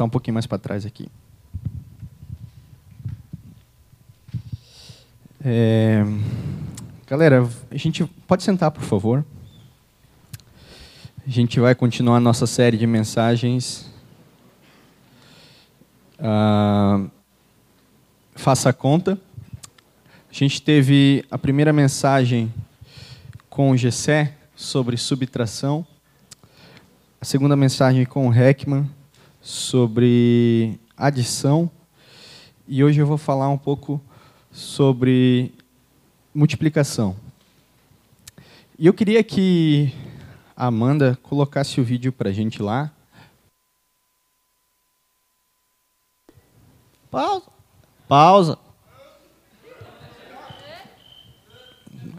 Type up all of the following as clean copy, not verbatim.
Tá um pouquinho mais para trás aqui. Galera, a gente pode sentar, por favor. A gente vai continuar a nossa série de mensagens. Faça a conta. A gente teve a primeira mensagem com o Gessé sobre subtração. A segunda mensagem com o Heckman sobre adição. E hoje eu vou falar um pouco sobre multiplicação. E eu queria que a Amanda colocasse o vídeo para a gente lá. Pausa. Pausa.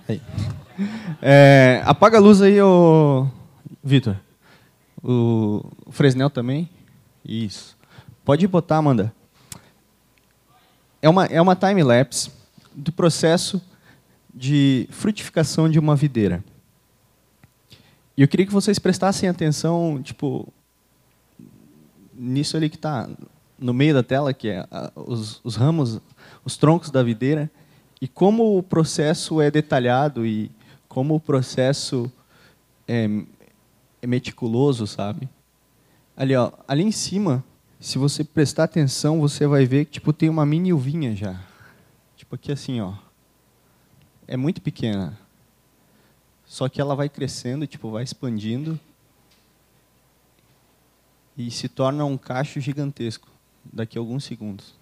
Aí. Apaga a luz aí, ô Vitor. O Fresnel também. Isso. Pode botar, Amanda. É uma time-lapse do processo de frutificação de uma videira. E eu queria que vocês prestassem atenção, tipo, nisso ali que está no meio da tela, que é os ramos, os troncos da videira, e como o processo é detalhado e como o processo é meticuloso, sabe? Ali, ó, ali em cima, se você prestar atenção, você vai ver que tipo, tem uma mini uvinha já. Tipo aqui assim, ó. É muito pequena. Só que ela vai crescendo, tipo, vai expandindo e se torna um cacho gigantesco daqui a alguns segundos.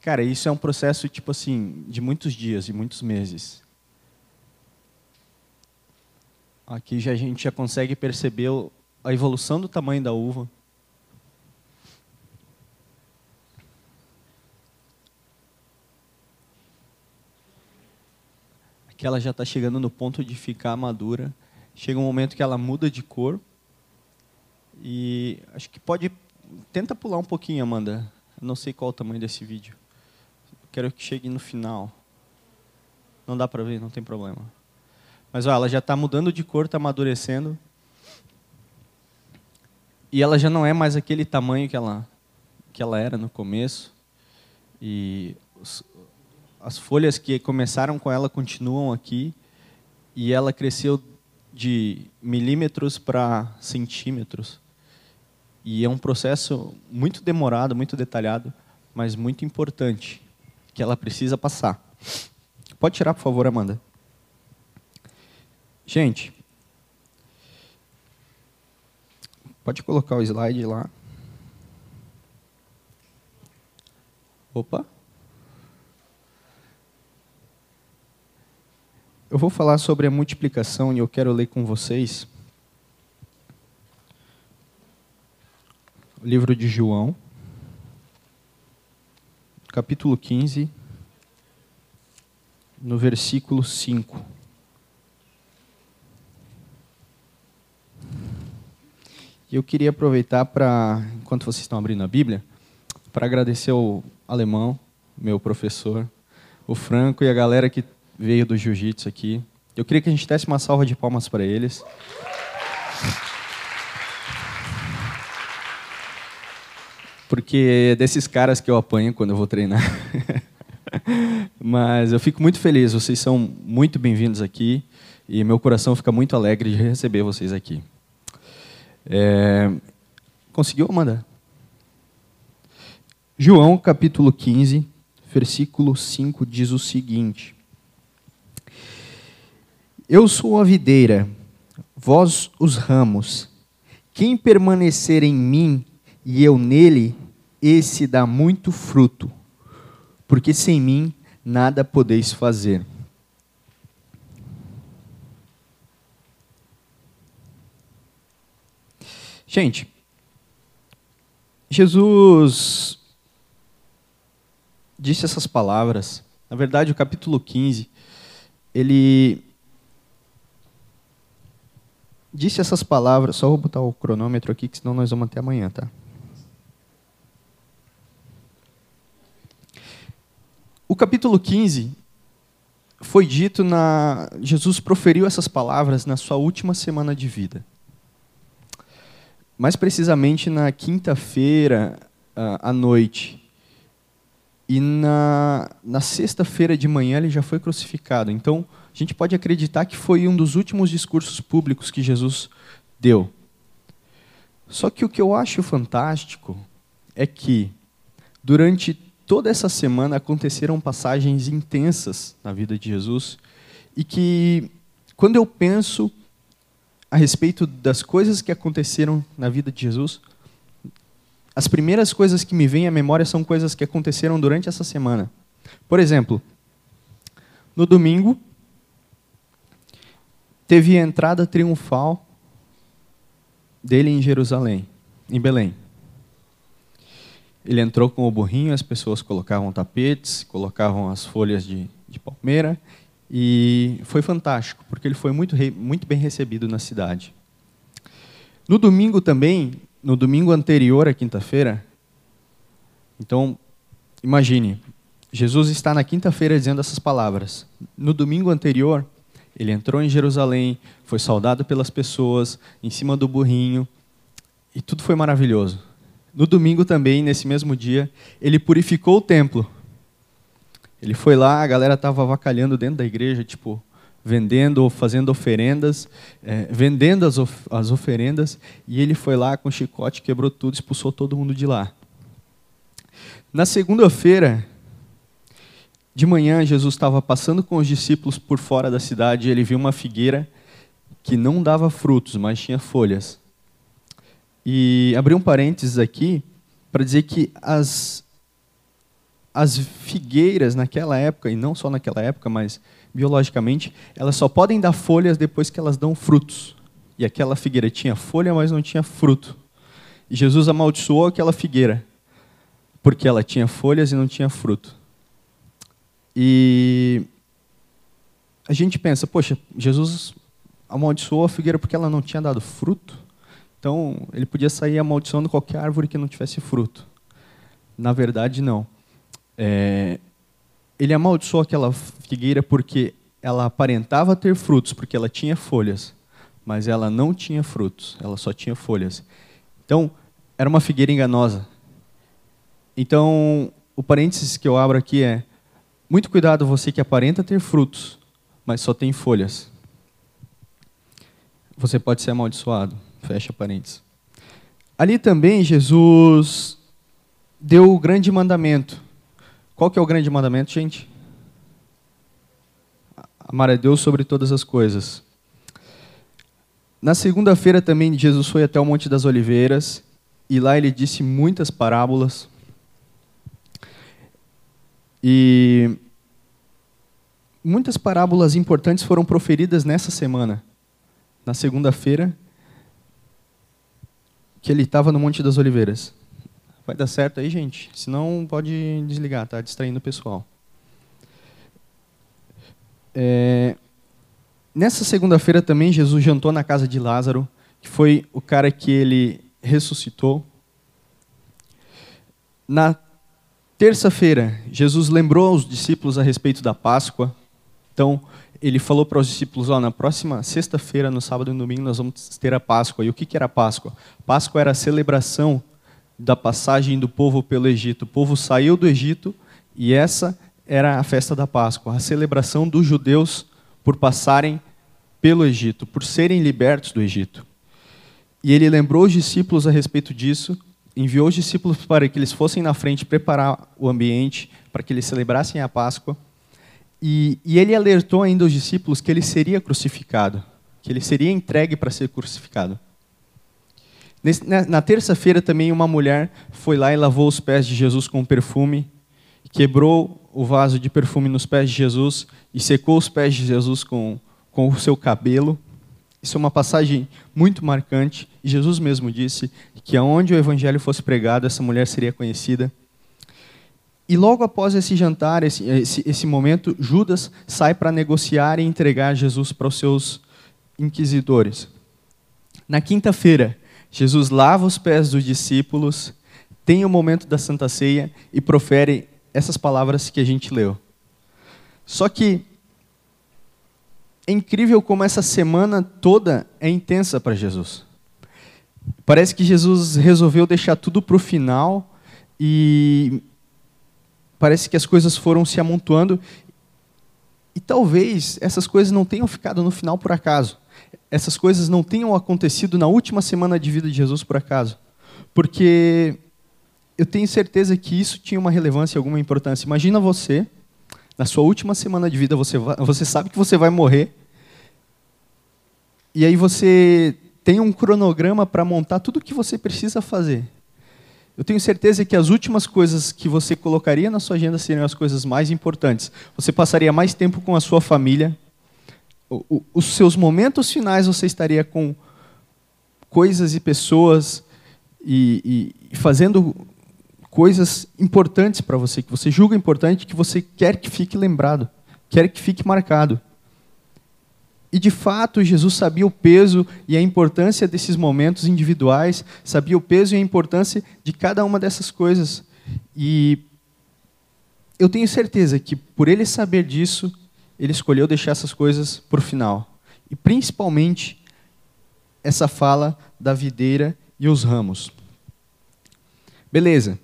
Cara, isso é um processo tipo assim de muitos dias, de muitos meses. Aqui já a gente já consegue perceber a evolução do tamanho da uva. Que ela já está chegando no ponto de ficar madura. Chega um momento que ela muda de cor. E acho que pode... Tenta pular um pouquinho, Amanda. Eu não sei qual o tamanho desse vídeo. Quero que chegue no final. Não dá para ver, não tem problema. Mas ó, ela já está mudando de cor, está amadurecendo. E ela já não é mais aquele tamanho que ela era no começo. E... as folhas que começaram com ela continuam aqui e ela cresceu de milímetros para centímetros. E é um processo muito demorado, muito detalhado, mas muito importante, que ela precisa passar. Pode tirar, por favor, Amanda. Gente, pode colocar o slide lá. Opa. Eu vou falar sobre a multiplicação e eu quero ler com vocês o livro de João, capítulo 15, no versículo 5. E eu queria aproveitar para, enquanto vocês estão abrindo a Bíblia, para agradecer ao alemão, meu professor, o Franco e a galera que veio do jiu-jitsu aqui. Eu queria que a gente desse uma salva de palmas para eles. Porque é desses caras que eu apanho quando eu vou treinar. Mas eu fico muito feliz. Vocês são muito bem-vindos aqui. E meu coração fica muito alegre de receber vocês aqui. Conseguiu, Amanda? João, capítulo 15, versículo 5, diz o seguinte... Eu sou a videira, vós os ramos. Quem permanecer em mim e eu nele, esse dá muito fruto, porque sem mim nada podeis fazer. Gente, Jesus disse essas palavras. Na verdade, o capítulo 15, ele... disse essas palavras, só vou botar o cronômetro aqui, que senão nós vamos até amanhã, tá? O capítulo 15 foi dito, Jesus proferiu essas palavras na sua última semana de vida. Mais precisamente na quinta-feira à noite. E na sexta-feira de manhã ele já foi crucificado. Então, a gente pode acreditar que foi um dos últimos discursos públicos que Jesus deu. Só que o que eu acho fantástico é que, durante toda essa semana, aconteceram passagens intensas na vida de Jesus, e que, quando eu penso a respeito das coisas que aconteceram na vida de Jesus, as primeiras coisas que me vêm à memória são coisas que aconteceram durante essa semana. Por exemplo, no domingo, teve a entrada triunfal dele em Jerusalém, em Belém. Ele entrou com o burrinho, as pessoas colocavam tapetes, colocavam as folhas de palmeira, e foi fantástico, porque ele foi muito bem recebido na cidade. No domingo também, no domingo anterior à quinta-feira, então, imagine, Jesus está na quinta-feira dizendo essas palavras. No domingo anterior, ele entrou em Jerusalém, foi saudado pelas pessoas, em cima do burrinho, e tudo foi maravilhoso. No domingo também, nesse mesmo dia, ele purificou o templo. Ele foi lá, a galera estava avacalhando dentro da igreja, tipo, vendendo ou fazendo oferendas, vendendo as oferendas, e ele foi lá com chicote, quebrou tudo, expulsou todo mundo de lá. Na segunda-feira, de manhã, Jesus estava passando com os discípulos por fora da cidade, e ele viu uma figueira que não dava frutos, mas tinha folhas. E abri um parênteses aqui para dizer que as figueiras naquela época, e não só naquela época, mas biologicamente, elas só podem dar folhas depois que elas dão frutos. E aquela figueira tinha folha, mas não tinha fruto. E Jesus amaldiçoou aquela figueira, porque ela tinha folhas e não tinha fruto. E a gente pensa, poxa, Jesus amaldiçoou a figueira porque ela não tinha dado fruto? Então, ele podia sair amaldiçoando qualquer árvore que não tivesse fruto. Na verdade, não. Ele amaldiçoou aquela figueira porque ela aparentava ter frutos, porque ela tinha folhas, mas ela não tinha frutos, ela só tinha folhas. Então, era uma figueira enganosa. Então, o parênteses que eu abro aqui é: muito cuidado você que aparenta ter frutos, mas só tem folhas. Você pode ser amaldiçoado. Fecha parênteses. Ali também Jesus deu o grande mandamento. Qual que é o grande mandamento, gente? Amar a Deus sobre todas as coisas. Na segunda-feira também Jesus foi até o Monte das Oliveiras e lá ele disse muitas parábolas. E muitas parábolas importantes foram proferidas nessa semana. Na segunda-feira que ele estava no Monte das Oliveiras. Vai dar certo aí, gente? Se não, pode desligar, tá distraindo o pessoal. Nessa segunda-feira também, Jesus jantou na casa de Lázaro, que foi o cara que ele ressuscitou. Na terça-feira, Jesus lembrou aos discípulos a respeito da Páscoa. Então, ele falou para os discípulos, na próxima sexta-feira, no sábado e no domingo, nós vamos ter a Páscoa. E o que era a Páscoa? Páscoa era a celebração da passagem do povo pelo Egito. O povo saiu do Egito e essa era a festa da Páscoa, a celebração dos judeus por passarem pelo Egito, por serem libertos do Egito. E ele lembrou os discípulos a respeito disso, enviou os discípulos para que eles fossem na frente preparar o ambiente, para que eles celebrassem a Páscoa. E ele alertou ainda os discípulos que ele seria crucificado, que ele seria entregue para ser crucificado. Na terça-feira também uma mulher foi lá e lavou os pés de Jesus com perfume, quebrou o vaso de perfume nos pés de Jesus e secou os pés de Jesus com o seu cabelo. Isso é uma passagem muito marcante. Jesus mesmo disse que aonde o evangelho fosse pregado, essa mulher seria conhecida. E logo após esse jantar, esse momento, Judas sai para negociar e entregar Jesus para os seus inquisidores. Na quinta-feira, Jesus lava os pés dos discípulos, tem o momento da Santa Ceia e profere essas palavras que a gente leu. Só que É incrível como essa semana toda é intensa para Jesus. Parece que Jesus resolveu deixar tudo para o final e parece que as coisas foram se amontoando. E talvez essas coisas não tenham ficado no final por acaso. Essas coisas não tenham acontecido na última semana de vida de Jesus por acaso. Porque eu tenho certeza que isso tinha uma relevância, alguma importância. Imagina você, na sua última semana de vida, você sabe que você vai morrer. E aí você tem um cronograma para montar tudo o que você precisa fazer. Eu tenho certeza que as últimas coisas que você colocaria na sua agenda seriam as coisas mais importantes. Você passaria mais tempo com a sua família. Os seus momentos finais você estaria com coisas e pessoas e fazendo coisas importantes para você, que você julga importante, que você quer que fique lembrado, quer que fique marcado. E, de fato, Jesus sabia o peso e a importância desses momentos individuais, sabia o peso e a importância de cada uma dessas coisas. E eu tenho certeza que, por ele saber disso, ele escolheu deixar essas coisas para o final. E, principalmente, essa fala da videira e os ramos. Beleza.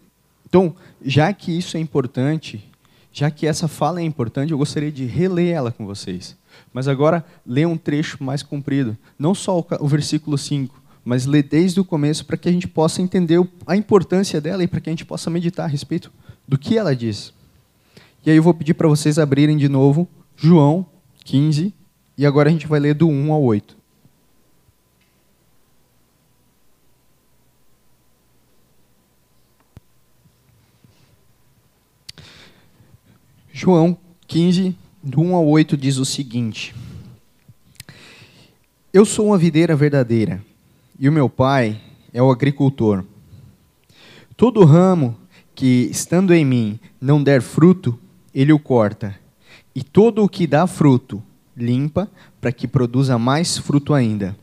Então, já que isso é importante, já que essa fala é importante, eu gostaria de reler ela com vocês. Mas agora, lê um trecho mais comprido. Não só o versículo 5, mas lê desde o começo para que a gente possa entender a importância dela e para que a gente possa meditar a respeito do que ela diz. E aí eu vou pedir para vocês abrirem de novo João 15, e agora a gente vai ler do 1 ao 8. João 15, do 1 ao 8, diz o seguinte: Eu sou uma videira verdadeira, e o meu pai é o agricultor. Todo ramo que, estando em mim, não der fruto, ele o corta. E todo o que dá fruto, limpa, para que produza mais fruto ainda.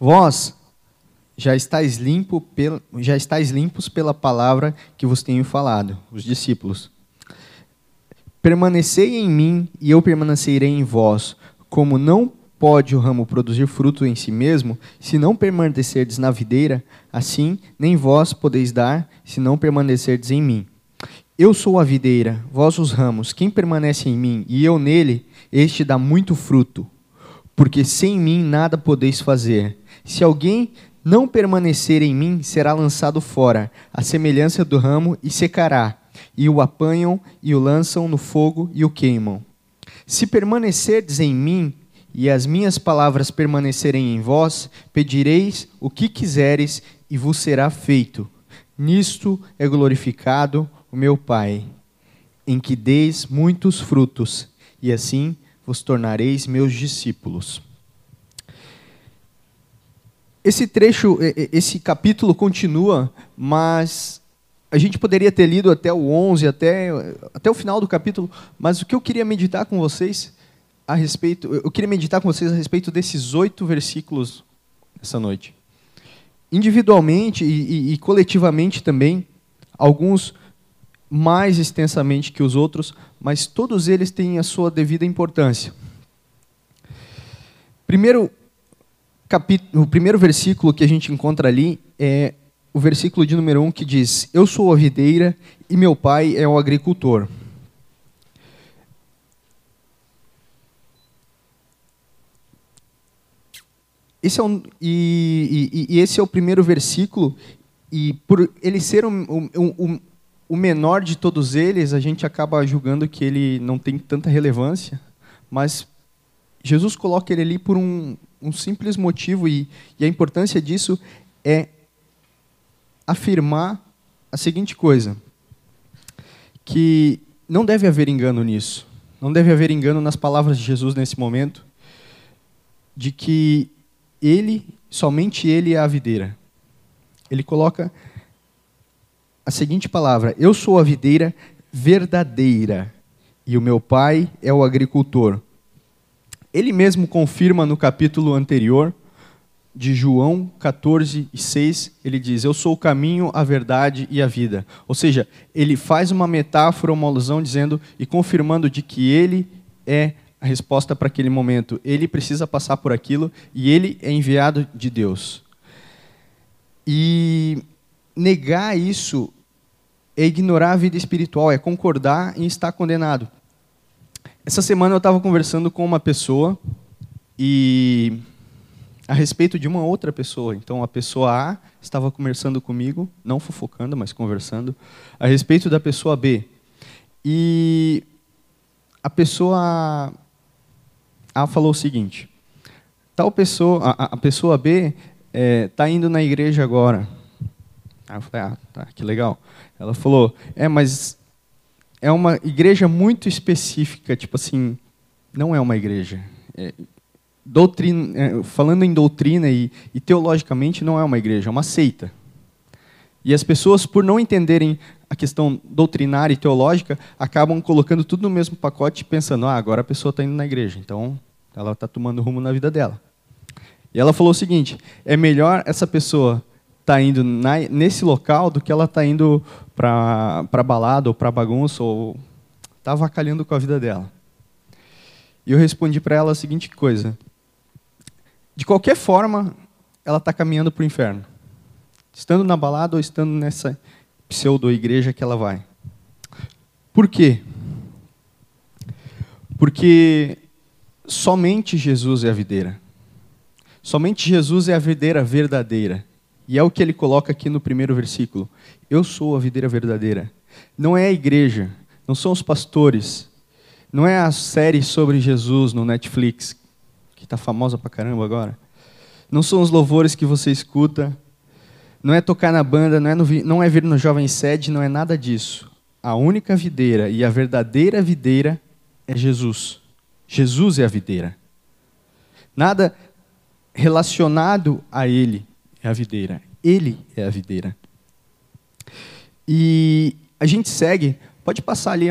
Vós já estáis limpos pela palavra que vos tenho falado, os discípulos. Permanecei em mim e eu permanecerei em vós. Como não pode o ramo produzir fruto em si mesmo, se não permanecerdes na videira, assim nem vós podeis dar, se não permanecerdes em mim. Eu sou a videira, vós os ramos. Quem permanece em mim e eu nele, este dá muito fruto. Porque sem mim nada podeis fazer. Se alguém não permanecer em mim, será lançado fora, à semelhança do ramo, e secará. E o apanham, e o lançam no fogo, e o queimam. Se permanecerdes em mim, e as minhas palavras permanecerem em vós, pedireis o que quiseres, e vos será feito. Nisto é glorificado o meu Pai, em que deis muitos frutos, e assim vos tornareis meus discípulos. Esse capítulo continua, mas a gente poderia ter lido até o 11, até o final do capítulo, mas o que eu queria meditar com vocês a respeito, desses 8 versículos essa noite. Individualmente e coletivamente também, alguns mais extensamente que os outros, mas todos eles têm a sua devida importância. O primeiro versículo que a gente encontra ali é o versículo de número 1, que diz: Eu sou a videira e meu pai é o agricultor. Esse é o primeiro versículo, e por ele ser o menor de todos eles, a gente acaba julgando que ele não tem tanta relevância, mas Jesus coloca ele ali por um simples motivo, e a importância disso é afirmar a seguinte coisa, que não deve haver engano nisso, não deve haver engano nas palavras de Jesus nesse momento, de que ele, somente ele é a videira. Ele coloca a seguinte palavra: Eu sou a videira verdadeira e o meu pai é o agricultor. Ele mesmo confirma no capítulo anterior, de João 14:6, ele diz: Eu sou o caminho, a verdade e a vida. Ou seja, ele faz uma metáfora, uma alusão, dizendo e confirmando de que ele é a resposta para aquele momento. Ele precisa passar por aquilo e ele é enviado de Deus. E negar isso é ignorar a vida espiritual, é concordar em estar condenado. Essa semana eu estava conversando com uma pessoa e a respeito de uma outra pessoa. Então, a pessoa A estava conversando comigo, não fofocando, mas conversando, a respeito da pessoa B. E a pessoa A falou o seguinte: tal pessoa, a pessoa B está indo na igreja agora. Aí eu falei: ah, tá, que legal. Ela falou: é, mas é uma igreja muito específica, tipo assim, não é uma igreja. Doutrina, falando em doutrina e teologicamente, não é uma igreja, é uma seita. E as pessoas, por não entenderem a questão doutrinária e teológica, acabam colocando tudo no mesmo pacote, pensando: ah, agora a pessoa está indo na igreja, então ela está tomando rumo na vida dela. E ela falou o seguinte: é melhor essa pessoa estar indo nesse local do que ela está indo para balada ou para bagunça, ou está avacalhando com a vida dela. E eu respondi para ela a seguinte coisa: de qualquer forma, ela está caminhando para o inferno, estando na balada ou estando nessa pseudo-igreja que ela vai. Por quê? Porque somente Jesus é a videira. Somente Jesus é a videira verdadeira. E é o que ele coloca aqui no primeiro versículo. Eu sou a videira verdadeira. Não é a igreja, não são os pastores, não é a série sobre Jesus no Netflix, que está famosa pra caramba agora. Não são os louvores que você escuta, não é tocar na banda, não é vir no Jovem Sede, não é nada disso. A única videira e a verdadeira videira é Jesus. Jesus é a videira. Nada relacionado a ele é a videira. Ele é a videira. E a gente segue, pode passar ali,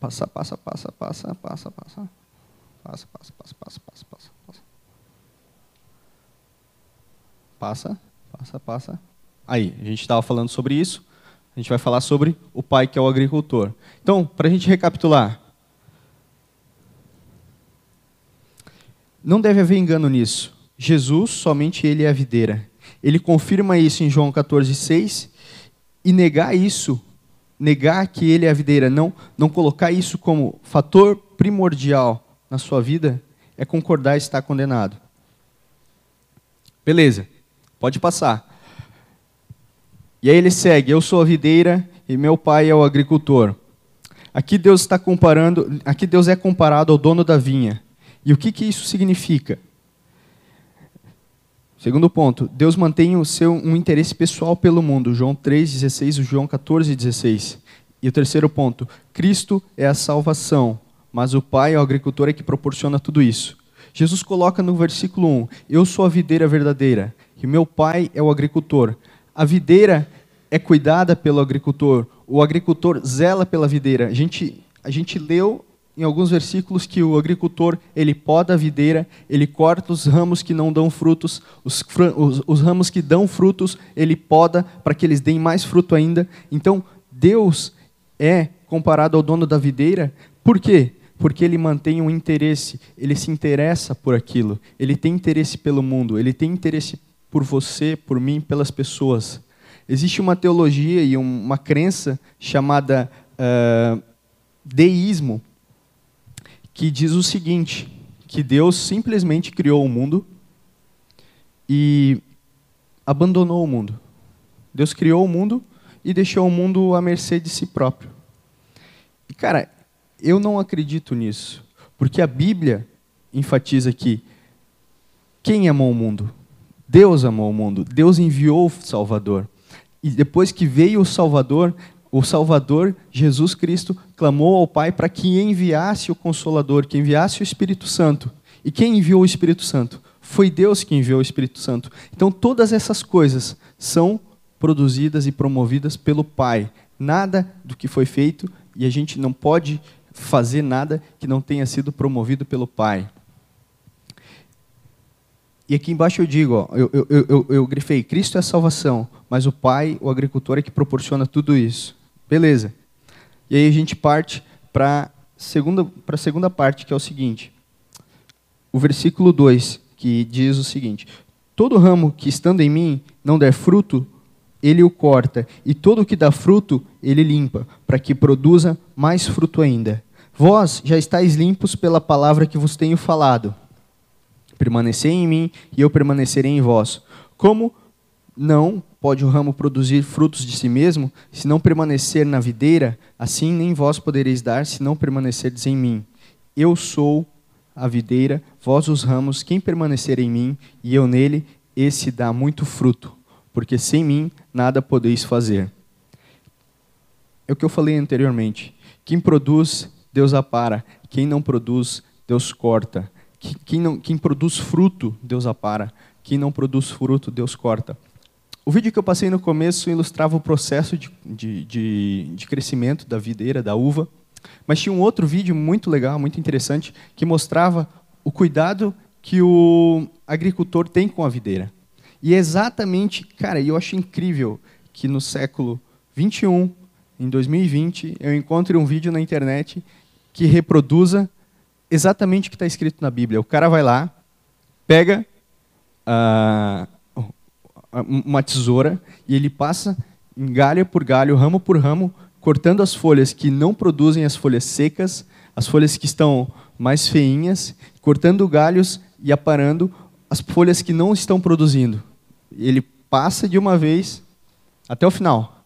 passa. Aí, a gente estava falando sobre isso, a gente vai falar sobre o pai que é o agricultor. Então, para a gente recapitular, não deve haver engano nisso. Jesus, somente ele é a videira. Ele confirma isso em João 14,6, e negar isso, negar que ele é a videira, não colocar isso como fator primordial na sua vida, é concordar e estar condenado. Beleza, pode passar. E aí ele segue: eu sou a videira e meu pai é o agricultor. Aqui Deus está comparando, aqui Deus é comparado ao dono da vinha. E o que isso significa? Segundo ponto, Deus mantém o seu interesse pessoal pelo mundo. João 3,16, João 14,16. E o terceiro ponto, Cristo é a salvação, mas o Pai é o agricultor, é que proporciona tudo isso. Jesus coloca no versículo 1, eu sou a videira verdadeira e meu Pai é o agricultor. A videira é cuidada pelo agricultor, o agricultor zela pela videira. A gente leu em alguns versículos que o agricultor, ele poda a videira, ele corta os ramos que não dão frutos, os ramos que dão frutos, ele poda para que eles deem mais fruto ainda. Então, Deus é comparado ao dono da videira. Por quê? Porque ele mantém um interesse, ele se interessa por aquilo, ele tem interesse pelo mundo, ele tem interesse por você, por mim, pelas pessoas. Existe uma teologia e uma crença chamada deísmo, que diz o seguinte, que Deus simplesmente criou o mundo e abandonou o mundo. Deus criou o mundo e deixou o mundo à mercê de si próprio. E, cara, eu não acredito nisso, porque a Bíblia enfatiza que quem amou o mundo? Deus amou o mundo, Deus enviou o Salvador. E depois que veio o Salvador, Jesus Cristo, clamou ao Pai para que enviasse o Consolador, que enviasse o Espírito Santo. E quem enviou o Espírito Santo? Foi Deus que enviou o Espírito Santo. Então todas essas coisas são produzidas e promovidas pelo Pai. Nada do que foi feito, e a gente não pode fazer nada que não tenha sido promovido pelo Pai. E aqui embaixo eu digo, ó, eu grifei, Cristo é a salvação, mas o Pai, o agricultor, é que proporciona tudo isso. Beleza. E aí a gente parte para a segunda parte, que é o seguinte. o versículo 2, que diz o seguinte: todo ramo que estando em mim não der fruto, ele o corta, e todo o que dá fruto, ele limpa, para que produza mais fruto ainda. Vós já estáis limpos pela palavra que vos tenho falado. Permanecei em mim, e eu permanecerei em vós. Como não pode o ramo produzir frutos de si mesmo, se não permanecer na videira? Assim nem vós podereis dar, se não permanecerdes em mim. Eu sou a videira, vós os ramos, quem permanecer em mim, e eu nele, esse dá muito fruto, porque sem mim nada podeis fazer. É o que eu falei anteriormente. Quem produz, Deus apara. Quem não produz, Deus corta. Quem produz fruto, Deus apara. Quem não produz fruto, Deus corta. O vídeo que eu passei no começo ilustrava o processo de crescimento da videira, da uva. Mas tinha um outro vídeo muito legal, muito interessante, que mostrava o cuidado que o agricultor tem com a videira. E exatamente, cara, eu acho incrível que no século XXI, em 2020, eu encontre um vídeo na internet que reproduza exatamente o que está escrito na Bíblia. O cara vai lá, pega uma tesoura e ele passa galho por galho, ramo por ramo, cortando as folhas que não produzem, as folhas secas, as folhas que estão mais feinhas, cortando galhos e aparando as folhas que não estão produzindo. Ele passa de uma vez até o final.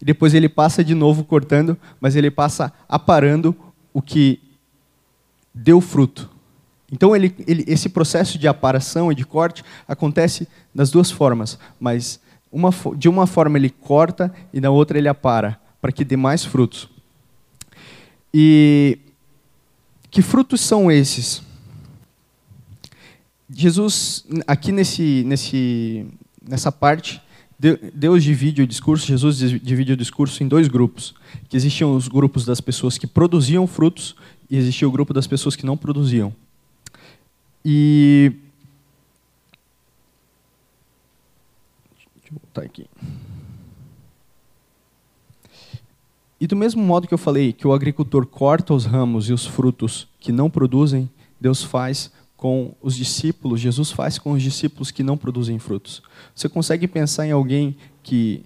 E depois ele passa de novo cortando, mas ele passa aparando o que deu fruto. Então, esse processo de aparação e de corte acontece das duas formas, mas de uma forma ele corta e da outra ele apara, para que dê mais frutos. E que frutos são esses? Jesus, aqui nessa parte, Deus divide o discurso, Jesus divide o discurso em dois grupos, que existiam os grupos das pessoas que produziam frutos e existia o grupo das pessoas que não produziam. E deixa eu voltar aqui. E do mesmo modo que eu falei que o agricultor corta os ramos e os frutos que não produzem, Deus faz com os discípulos, Jesus faz com os discípulos que não produzem frutos. Você consegue pensar em alguém que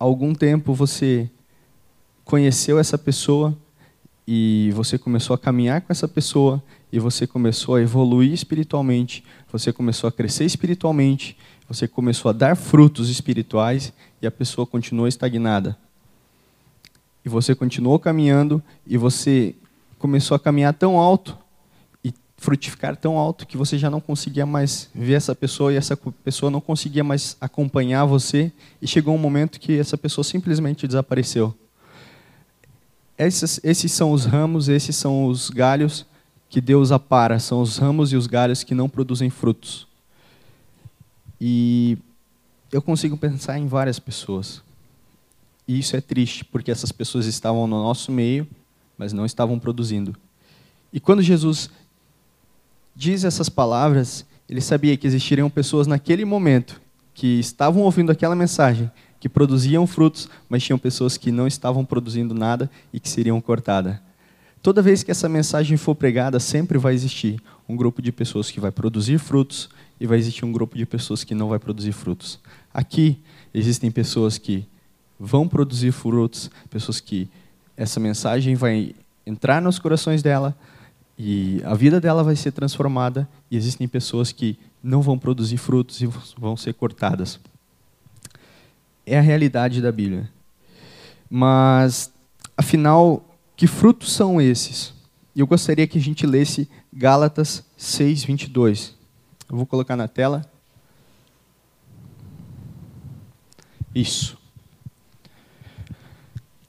há algum tempo você conheceu essa pessoa e você começou a caminhar com essa pessoa e você começou a evoluir espiritualmente, você começou a crescer espiritualmente, você começou a dar frutos espirituais e a pessoa continuou estagnada. E você continuou caminhando e você começou a caminhar tão alto, frutificar tão alto, que você já não conseguia mais ver essa pessoa e essa pessoa não conseguia mais acompanhar você e chegou um momento que essa pessoa simplesmente desapareceu. Esses são os ramos, esses são os galhos que Deus apara, são os ramos e os galhos que não produzem frutos. E eu consigo pensar em várias pessoas. E isso é triste, porque essas pessoas estavam no nosso meio, mas não estavam produzindo. E quando Jesus diz essas palavras, ele sabia que existiriam pessoas naquele momento que estavam ouvindo aquela mensagem, que produziam frutos, mas tinham pessoas que não estavam produzindo nada e que seriam cortadas. Toda vez que essa mensagem for pregada, sempre vai existir um grupo de pessoas que vai produzir frutos e vai existir um grupo de pessoas que não vai produzir frutos. Aqui, existem pessoas que vão produzir frutos, pessoas que essa mensagem vai entrar nos corações dela e a vida dela vai ser transformada, e existem pessoas que não vão produzir frutos e vão ser cortadas. É a realidade da Bíblia. Mas, afinal, que frutos são esses? Eu gostaria que a gente lesse Gálatas 6:22. Eu vou colocar na tela. Isso.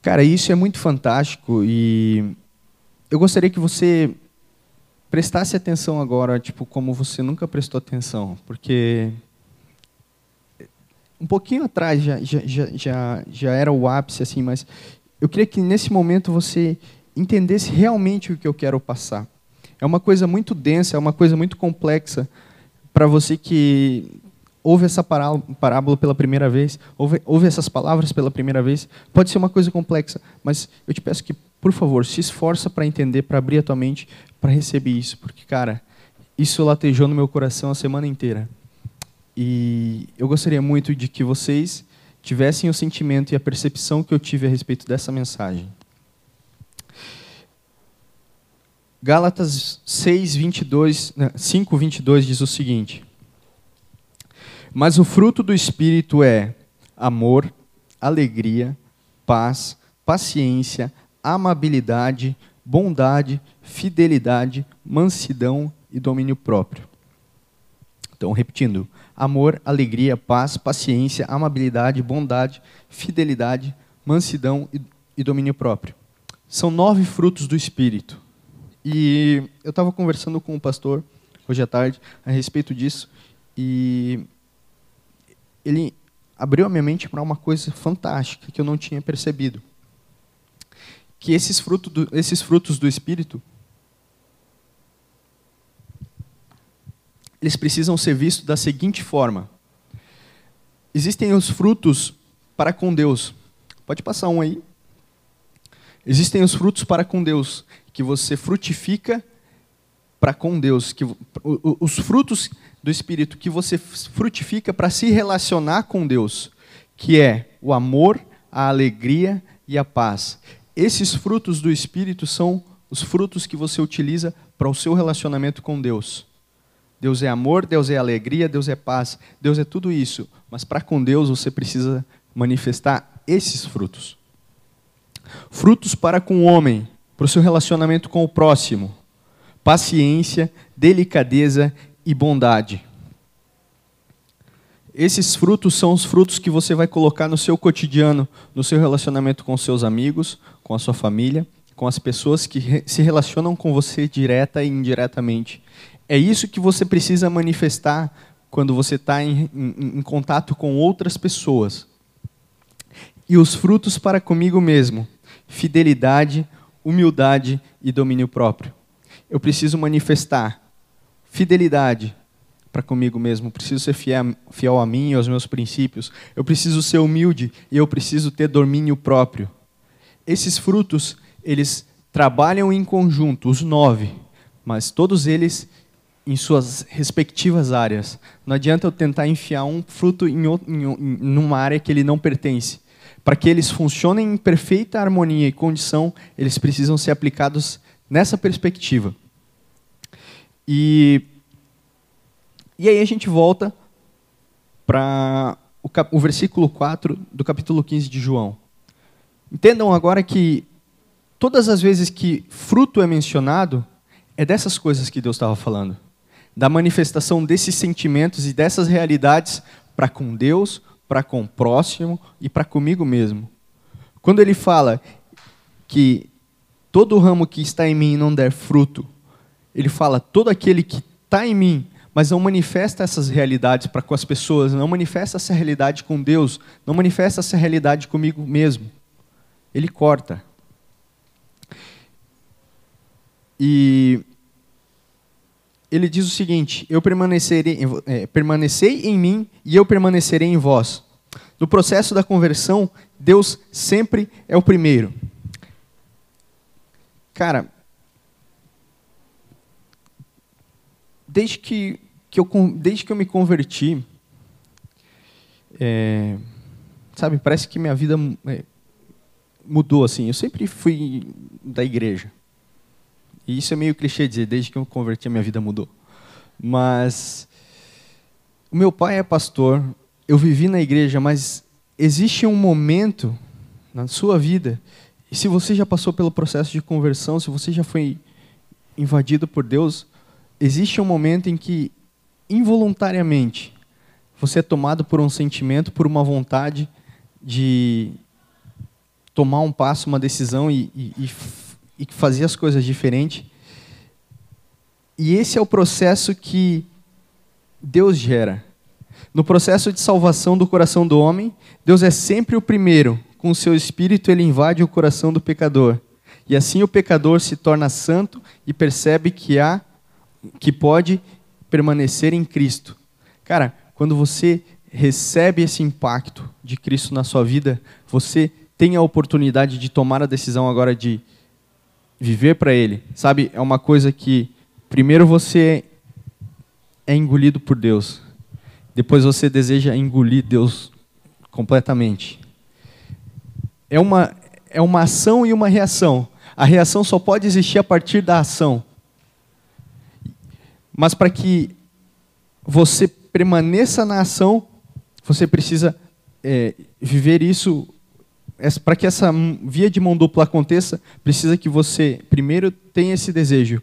Cara, isso é muito fantástico e eu gostaria que você prestasse atenção agora, tipo, como você nunca prestou atenção, porque um pouquinho atrás já era o ápice, assim, mas eu queria que nesse momento você entendesse realmente o que eu quero passar. É uma coisa muito densa, é uma coisa muito complexa para você que ouve essa parábola pela primeira vez, ouve essas palavras pela primeira vez. Pode ser uma coisa complexa, mas eu te peço que, por favor, se esforça para entender, para abrir a tua mente, para receber isso, porque, cara, Isso latejou no meu coração a semana inteira. E eu gostaria muito de que vocês tivessem o sentimento e a percepção que eu tive a respeito dessa mensagem. Gálatas 5:22 diz o seguinte: mas o fruto do Espírito é amor, alegria, paz, paciência, amabilidade, bondade, fidelidade, mansidão e domínio próprio. Então, repetindo: amor, alegria, paz, paciência, amabilidade, bondade, fidelidade, mansidão e domínio próprio. São 9 frutos do Espírito. E eu estava conversando com o pastor hoje à tarde a respeito disso, e ele abriu a minha mente para uma coisa fantástica que eu não tinha percebido. Que esses frutos do Espírito, eles precisam ser vistos da seguinte forma. Existem os frutos para com Deus. Pode passar um aí. Existem os frutos para com Deus, que você frutifica para com Deus, que os frutos do Espírito que você frutifica para se relacionar com Deus, que é o amor, a alegria e a paz. Esses frutos do Espírito são os frutos que você utiliza para o seu relacionamento com Deus. Deus é amor, Deus é alegria, Deus é paz, Deus é tudo isso, mas para com Deus você precisa manifestar esses frutos. Frutos para com o homem, para o seu relacionamento com o próximo: paciência, delicadeza e bondade. Esses frutos são os frutos que você vai colocar no seu cotidiano, no seu relacionamento com seus amigos, com a sua família, com as pessoas que se relacionam com você direta e indiretamente. É isso que você precisa manifestar quando você está em contato com outras pessoas. E os frutos para comigo mesmo: fidelidade, humildade e domínio próprio. Eu preciso manifestar fidelidade para comigo mesmo. Eu preciso ser fiel a mim e aos meus princípios. Eu preciso ser humilde e eu preciso ter domínio próprio. Esses frutos, eles trabalham em conjunto, os 9, mas todos eles em suas respectivas áreas. Não adianta eu tentar enfiar um fruto numa área que ele não pertence. Para que eles funcionem em perfeita harmonia e condição, eles precisam ser aplicados nessa perspectiva. E aí a gente volta para o versículo 4 do capítulo 15 de João. Entendam agora que todas as vezes que fruto é mencionado, é dessas coisas que Deus estava falando. Da manifestação desses sentimentos e dessas realidades para com Deus, para com o próximo e para comigo mesmo. Quando ele fala que todo ramo que está em mim não der fruto, ele fala todo aquele que está em mim, mas não manifesta essas realidades para com as pessoas, não manifesta essa realidade com Deus, não manifesta essa realidade comigo mesmo. Ele corta. E ele diz o seguinte: eu permanecei em mim e eu permanecerei em vós. No processo da conversão, Deus sempre é o primeiro. Cara, desde que eu me converti, sabe, parece que minha vida mudou assim. Eu sempre fui da igreja. E isso é meio clichê dizer, desde que eu me converti a minha vida mudou. Mas o meu pai é pastor, eu vivi na igreja, mas existe um momento na sua vida, e se você já passou pelo processo de conversão, se você já foi invadido por Deus, existe um momento em que, involuntariamente, você é tomado por um sentimento, por uma vontade de tomar um passo, uma decisão e fazer as coisas diferentes. E esse é o processo que Deus gera. No processo de salvação do coração do homem, Deus é sempre o primeiro. Com o seu espírito, ele invade o coração do pecador. E assim o pecador se torna santo e percebe que pode permanecer em Cristo. Cara, quando você recebe esse impacto de Cristo na sua vida, você tem a oportunidade de tomar a decisão agora de viver para Ele, sabe? É uma coisa que primeiro você é engolido por Deus. Depois você deseja engolir Deus completamente. É uma ação e uma reação. A reação só pode existir a partir da ação. Mas para que você permaneça na ação, você precisa viver isso. Para que essa via de mão dupla aconteça, precisa que você primeiro tenha esse desejo.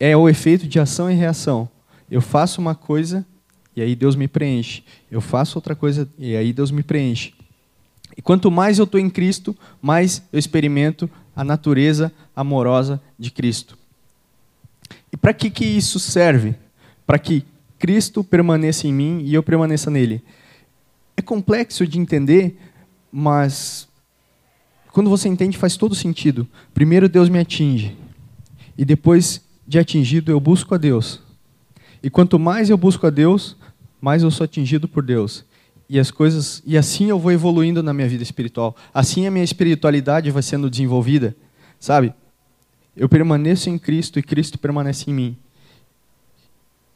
É o efeito de ação e reação. Eu faço uma coisa e aí Deus me preenche. Eu faço outra coisa e aí Deus me preenche. E quanto mais eu estou em Cristo, mais eu experimento a natureza amorosa de Cristo. E para que isso serve? Para que Cristo permaneça em mim e eu permaneça nele. É complexo de entender, mas quando você entende, faz todo sentido. Primeiro Deus me atinge. E depois de atingido, eu busco a Deus. E quanto mais eu busco a Deus, mais eu sou atingido por Deus. E assim eu vou evoluindo na minha vida espiritual. Assim a minha espiritualidade vai sendo desenvolvida. Sabe? Eu permaneço em Cristo e Cristo permanece em mim.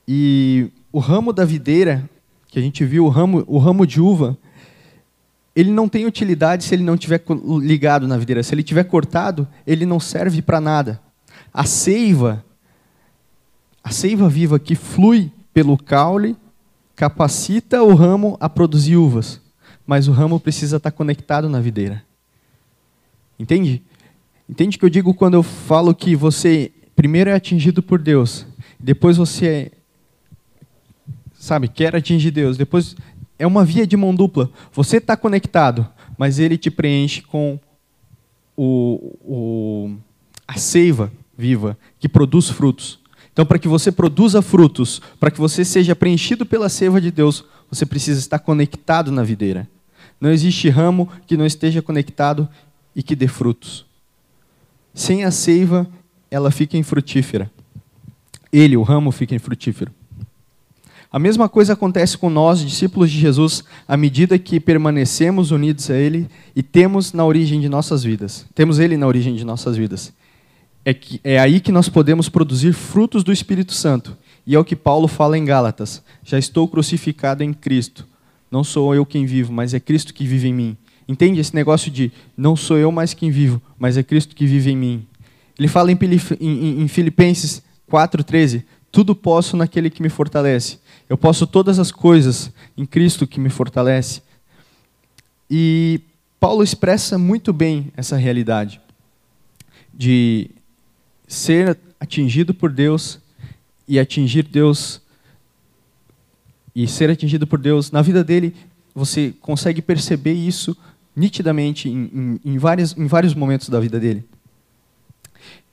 E o ramo da videira, que a gente viu, o ramo de uva, ele não tem utilidade se ele não estiver ligado na videira. Se ele estiver cortado, ele não serve para nada. A seiva viva que flui pelo caule, capacita o ramo a produzir uvas. Mas o ramo precisa estar conectado na videira. Entende? Entende o que eu digo quando eu falo que você primeiro é atingido por Deus, depois você quer atingir Deus, depois... É uma via de mão dupla. Você está conectado, mas ele te preenche com a seiva viva, que produz frutos. Então, para que você produza frutos, para que você seja preenchido pela seiva de Deus, você precisa estar conectado na videira. Não existe ramo que não esteja conectado e que dê frutos. Sem a seiva, ela fica infrutífera. O ramo, fica infrutífero. A mesma coisa acontece com nós, discípulos de Jesus, à medida que permanecemos unidos a Ele e temos Ele na origem de nossas vidas. É aí que nós podemos produzir frutos do Espírito Santo. E é o que Paulo fala em Gálatas. Já estou crucificado em Cristo. Não sou eu quem vivo, mas é Cristo que vive em mim. Entende esse negócio de não sou eu mais quem vivo, mas é Cristo que vive em mim. Ele fala em Filipenses 4:13, tudo posso naquele que me fortalece. Eu posso todas as coisas em Cristo que me fortalece. E Paulo expressa muito bem essa realidade de ser atingido por Deus e atingir Deus. E ser atingido por Deus, na vida dele, você consegue perceber isso nitidamente em vários momentos da vida dele.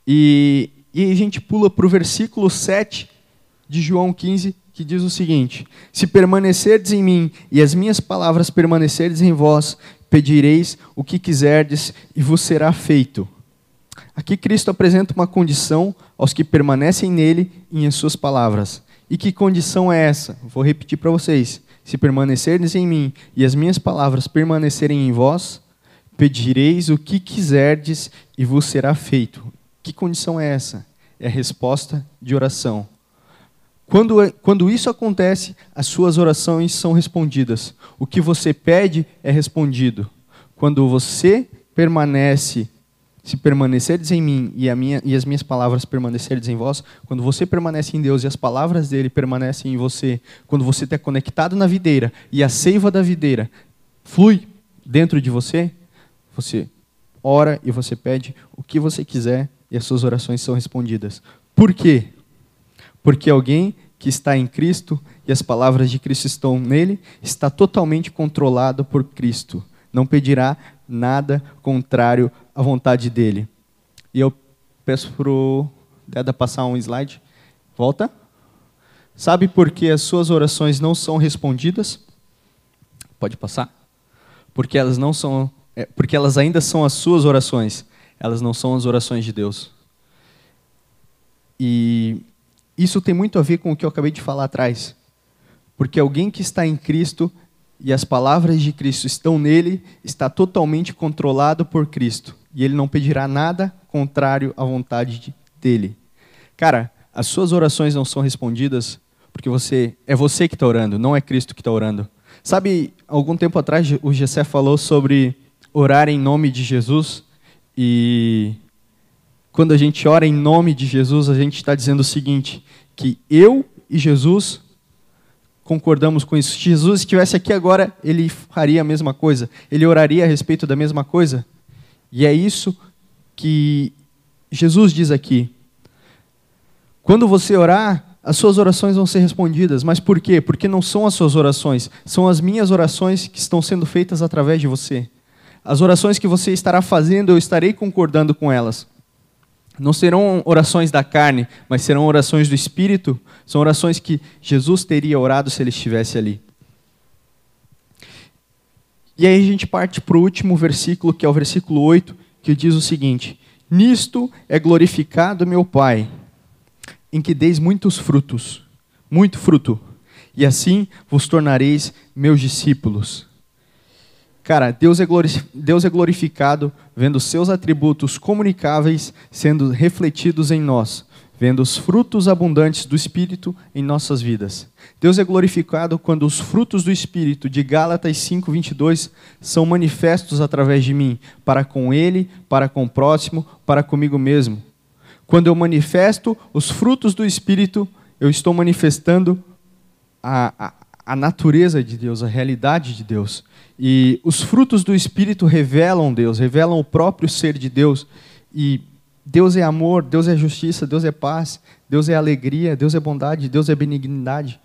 E a gente pula para o versículo 7 de João 15, que diz o seguinte: se permanecerdes em mim e as minhas palavras permanecerdes em vós, pedireis o que quiserdes e vos será feito. Aqui Cristo apresenta uma condição aos que permanecem nele e em suas palavras. E que condição é essa? Vou repetir para vocês: se permanecerdes em mim e as minhas palavras permanecerem em vós, pedireis o que quiserdes e vos será feito. Que condição é essa? É a resposta de oração. Quando isso acontece, as suas orações são respondidas. O que você pede é respondido. Quando você permanece, se permanecerdes em mim e as minhas palavras permanecerdes em vós, quando você permanece em Deus e as palavras dele permanecem em você, quando você está conectado na videira e a seiva da videira flui dentro de você, você ora e você pede o que você quiser e as suas orações são respondidas. Por quê? Porque alguém que está em Cristo e as palavras de Cristo estão nele, está totalmente controlado por Cristo. Não pedirá nada contrário à vontade dele. E eu peço para o Deda passar um slide. Volta. Sabe por que as suas orações não são respondidas? Pode passar. Porque elas ainda são as suas orações. Elas não são as orações de Deus. E isso tem muito a ver com o que eu acabei de falar atrás. Porque alguém que está em Cristo e as palavras de Cristo estão nele, está totalmente controlado por Cristo. E ele não pedirá nada contrário à vontade dele. Cara, as suas orações não são respondidas Porque é você que está orando, não é Cristo que está orando. Sabe, algum tempo atrás o Gessé falou sobre orar em nome de Jesus. E quando a gente ora em nome de Jesus, a gente está dizendo o seguinte, que eu e Jesus concordamos com isso. Se Jesus estivesse aqui agora, ele faria a mesma coisa. Ele oraria a respeito da mesma coisa. E é isso que Jesus diz aqui. Quando você orar, as suas orações vão ser respondidas. Mas por quê? Porque não são as suas orações. São as minhas orações que estão sendo feitas através de você. As orações que você estará fazendo, eu estarei concordando com elas. Não serão orações da carne, mas serão orações do Espírito. São orações que Jesus teria orado se ele estivesse ali. E aí a gente parte para o último versículo, que é o versículo 8, que diz o seguinte. Nisto é glorificado meu Pai, em que deis muitos frutos, muito fruto, e assim vos tornareis meus discípulos. Cara, Deus é glorificado vendo seus atributos comunicáveis sendo refletidos em nós, vendo os frutos abundantes do Espírito em nossas vidas. Deus é glorificado quando os frutos do Espírito, de Gálatas 5:22, são manifestos através de mim, para com ele, para com o próximo, para comigo mesmo. Quando eu manifesto os frutos do Espírito, eu estou manifestando a natureza de Deus, a realidade de Deus. E os frutos do Espírito revelam Deus, revelam o próprio ser de Deus. E Deus é amor, Deus é justiça, Deus é paz, Deus é alegria, Deus é bondade, Deus é benignidade.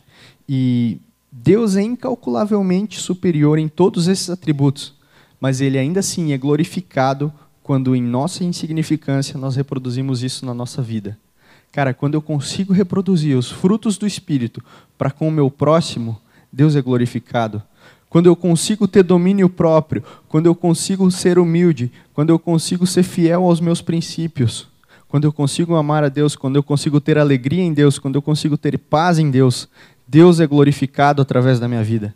E Deus é incalculavelmente superior em todos esses atributos. Mas ele ainda assim é glorificado quando em nossa insignificância nós reproduzimos isso na nossa vida. Cara, quando eu consigo reproduzir os frutos do Espírito para com o meu próximo, Deus é glorificado. Quando eu consigo ter domínio próprio, quando eu consigo ser humilde, quando eu consigo ser fiel aos meus princípios, quando eu consigo amar a Deus, quando eu consigo ter alegria em Deus, quando eu consigo ter paz em Deus, Deus é glorificado através da minha vida.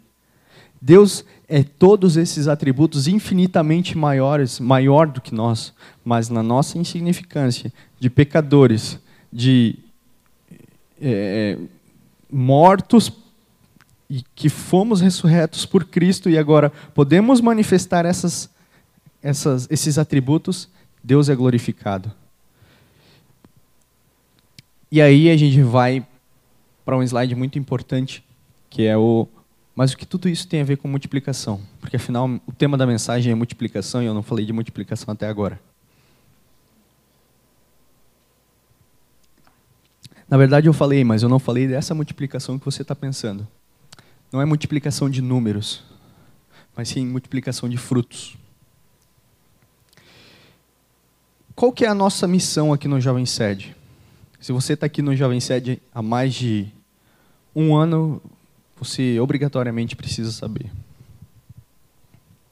Deus é todos esses atributos infinitamente maior do que nós, mas na nossa insignificância de pecadores, de mortos, e que fomos ressurretos por Cristo e agora podemos manifestar esses atributos, Deus é glorificado. E aí a gente vai para um slide muito importante, que é o... Mas o que tudo isso tem a ver com multiplicação? Porque, afinal, o tema da mensagem é multiplicação e eu não falei de multiplicação até agora. Na verdade, eu falei, mas eu não falei dessa multiplicação que você está pensando. Não é multiplicação de números, mas sim multiplicação de frutos. Qual que é a nossa missão aqui no Jovem Sede? Se você está aqui no Jovem Sede há mais de um ano... Você obrigatoriamente precisa saber.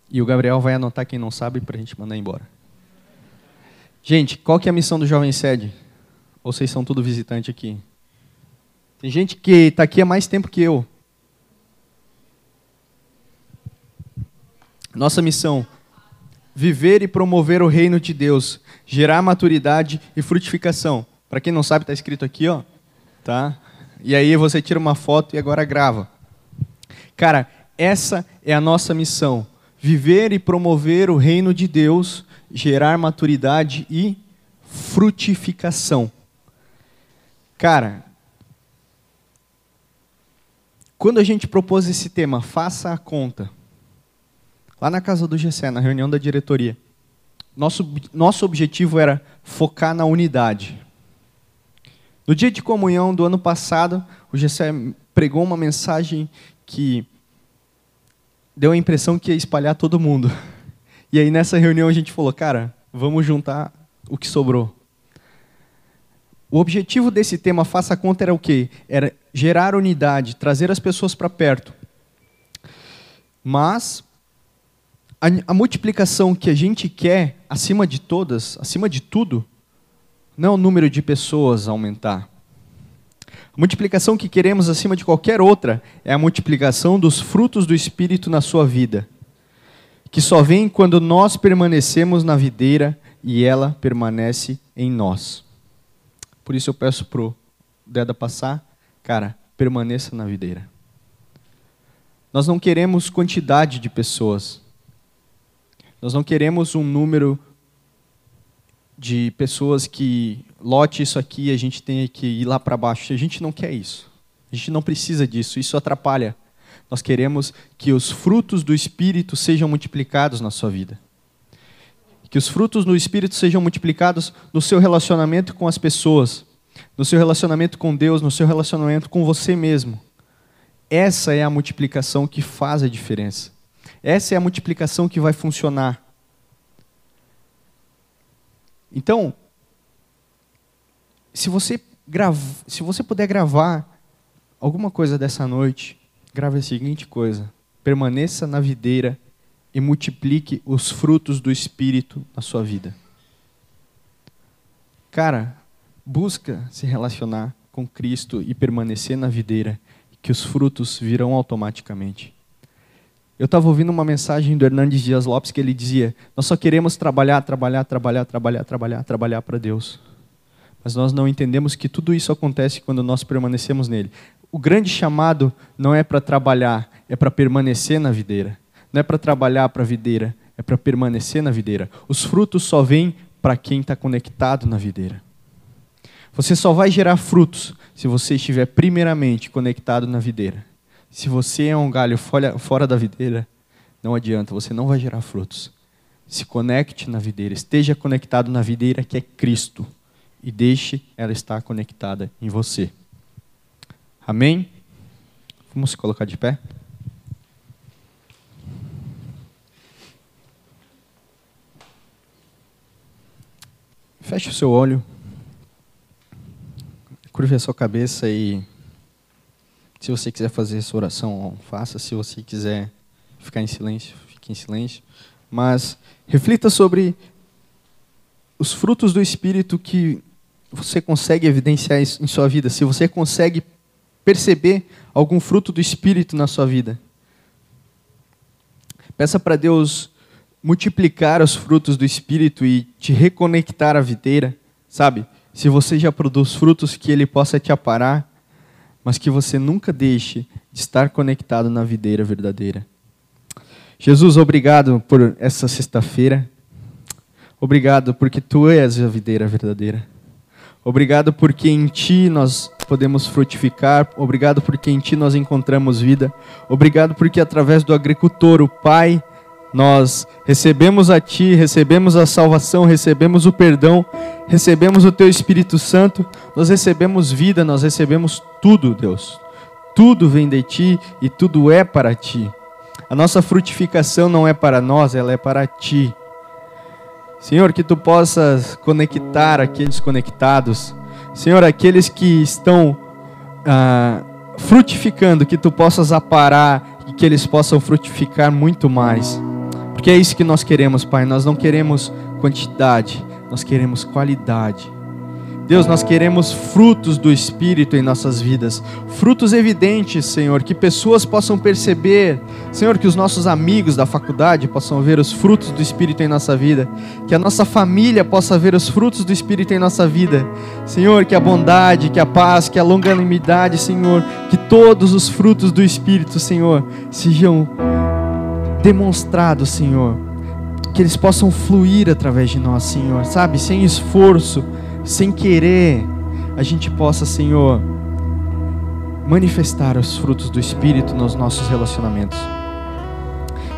E o Gabriel vai anotar quem não sabe para a gente mandar embora. Gente, qual que é a missão do Jovem Sede? Ou vocês são tudo visitante aqui? Tem gente que está aqui há mais tempo que eu. Nossa missão: viver e promover o reino de Deus, gerar maturidade e frutificação. Para quem não sabe, está escrito aqui, ó, tá? E aí você tira uma foto e agora grava. Cara, essa é a nossa missão. Viver e promover o reino de Deus, gerar maturidade e frutificação. Cara, quando a gente propôs esse tema, faça a conta, lá na casa do Gessé, na reunião da diretoria, nosso objetivo era focar na unidade. No dia de comunhão do ano passado, o Jessé pregou uma mensagem que deu a impressão que ia espalhar todo mundo. E aí nessa reunião a gente falou, cara, vamos juntar o que sobrou. O objetivo desse tema, faça conta, era o quê? Era gerar unidade, trazer as pessoas para perto. Mas a multiplicação que a gente quer, acima de todas, acima de tudo, não é o número de pessoas aumentar. A multiplicação que queremos acima de qualquer outra é a multiplicação dos frutos do Espírito na sua vida, que só vem quando nós permanecemos na videira e ela permanece em nós. Por isso eu peço pro Deda passar. Cara, permaneça na videira. Nós não queremos quantidade de pessoas. Nós não queremos um número de pessoas que lote isso aqui e a gente tem que ir lá para baixo. A gente não quer isso. A gente não precisa disso. Isso atrapalha. Nós queremos que os frutos do Espírito sejam multiplicados na sua vida. Que os frutos do Espírito sejam multiplicados no seu relacionamento com as pessoas, no seu relacionamento com Deus, no seu relacionamento com você mesmo. Essa é a multiplicação que faz a diferença. Essa é a multiplicação que vai funcionar. Então, se você puder gravar alguma coisa dessa noite, grave a seguinte coisa: permaneça na videira e multiplique os frutos do Espírito na sua vida. Cara, busca se relacionar com Cristo e permanecer na videira, que os frutos virão automaticamente. Eu estava ouvindo uma mensagem do Hernandes Dias Lopes que ele dizia: nós só queremos trabalhar para Deus. Mas nós não entendemos que tudo isso acontece quando nós permanecemos nele. O grande chamado não é para trabalhar, é para permanecer na videira. Não é para trabalhar para a videira, é para permanecer na videira. Os frutos só vêm para quem está conectado na videira. Você só vai gerar frutos se você estiver primeiramente conectado na videira. Se você é um galho fora da videira, não adianta, você não vai gerar frutos. Se conecte na videira, esteja conectado na videira que é Cristo e deixe ela estar conectada em você. Amém? Vamos se colocar de pé? Feche o seu olho, curve a sua cabeça e, se você quiser fazer essa oração, faça. Se você quiser ficar em silêncio, fique em silêncio. Mas reflita sobre os frutos do Espírito que você consegue evidenciar em sua vida. Se você consegue perceber algum fruto do Espírito na sua vida, peça para Deus multiplicar os frutos do Espírito e te reconectar à videira, sabe? Se você já produz frutos, que Ele possa te aparar, mas que você nunca deixe de estar conectado na videira verdadeira. Jesus, obrigado por essa sexta-feira. Obrigado porque Tu és a videira verdadeira. Obrigado porque em Ti nós podemos frutificar. Obrigado porque em Ti nós encontramos vida. Obrigado porque através do agricultor, o Pai, nós recebemos a Ti, recebemos a salvação, recebemos o perdão, recebemos o Teu Espírito Santo, nós recebemos vida, nós recebemos tudo, Deus. Tudo vem de Ti e tudo é para Ti. A nossa frutificação não é para nós, ela é para Ti. Senhor, que Tu possas conectar aqueles conectados. Senhor, aqueles que estão frutificando, que Tu possas aparar e que eles possam frutificar muito mais. Porque é isso que nós queremos, Pai. Nós não queremos quantidade, nós queremos qualidade. Deus, nós queremos frutos do Espírito em nossas vidas. Frutos evidentes, Senhor, que pessoas possam perceber. Senhor, que os nossos amigos da faculdade possam ver os frutos do Espírito em nossa vida. Que a nossa família possa ver os frutos do Espírito em nossa vida. Senhor, que a bondade, que a paz, que a longanimidade, Senhor, que todos os frutos do Espírito, Senhor, sejam demonstrado, Senhor, que eles possam fluir através de nós, Senhor, sabe, sem esforço, sem querer, a gente possa, Senhor, manifestar os frutos do Espírito nos nossos relacionamentos.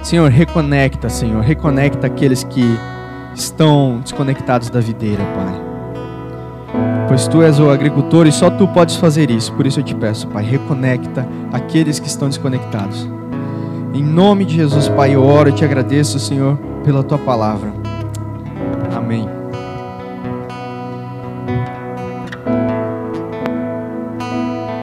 Senhor, reconecta aqueles que estão desconectados da videira, Pai, pois Tu és o agricultor e só Tu podes fazer isso. Por isso eu te peço, Pai, reconecta aqueles que estão desconectados. Em nome de Jesus, Pai, eu oro e te agradeço, Senhor, pela Tua palavra.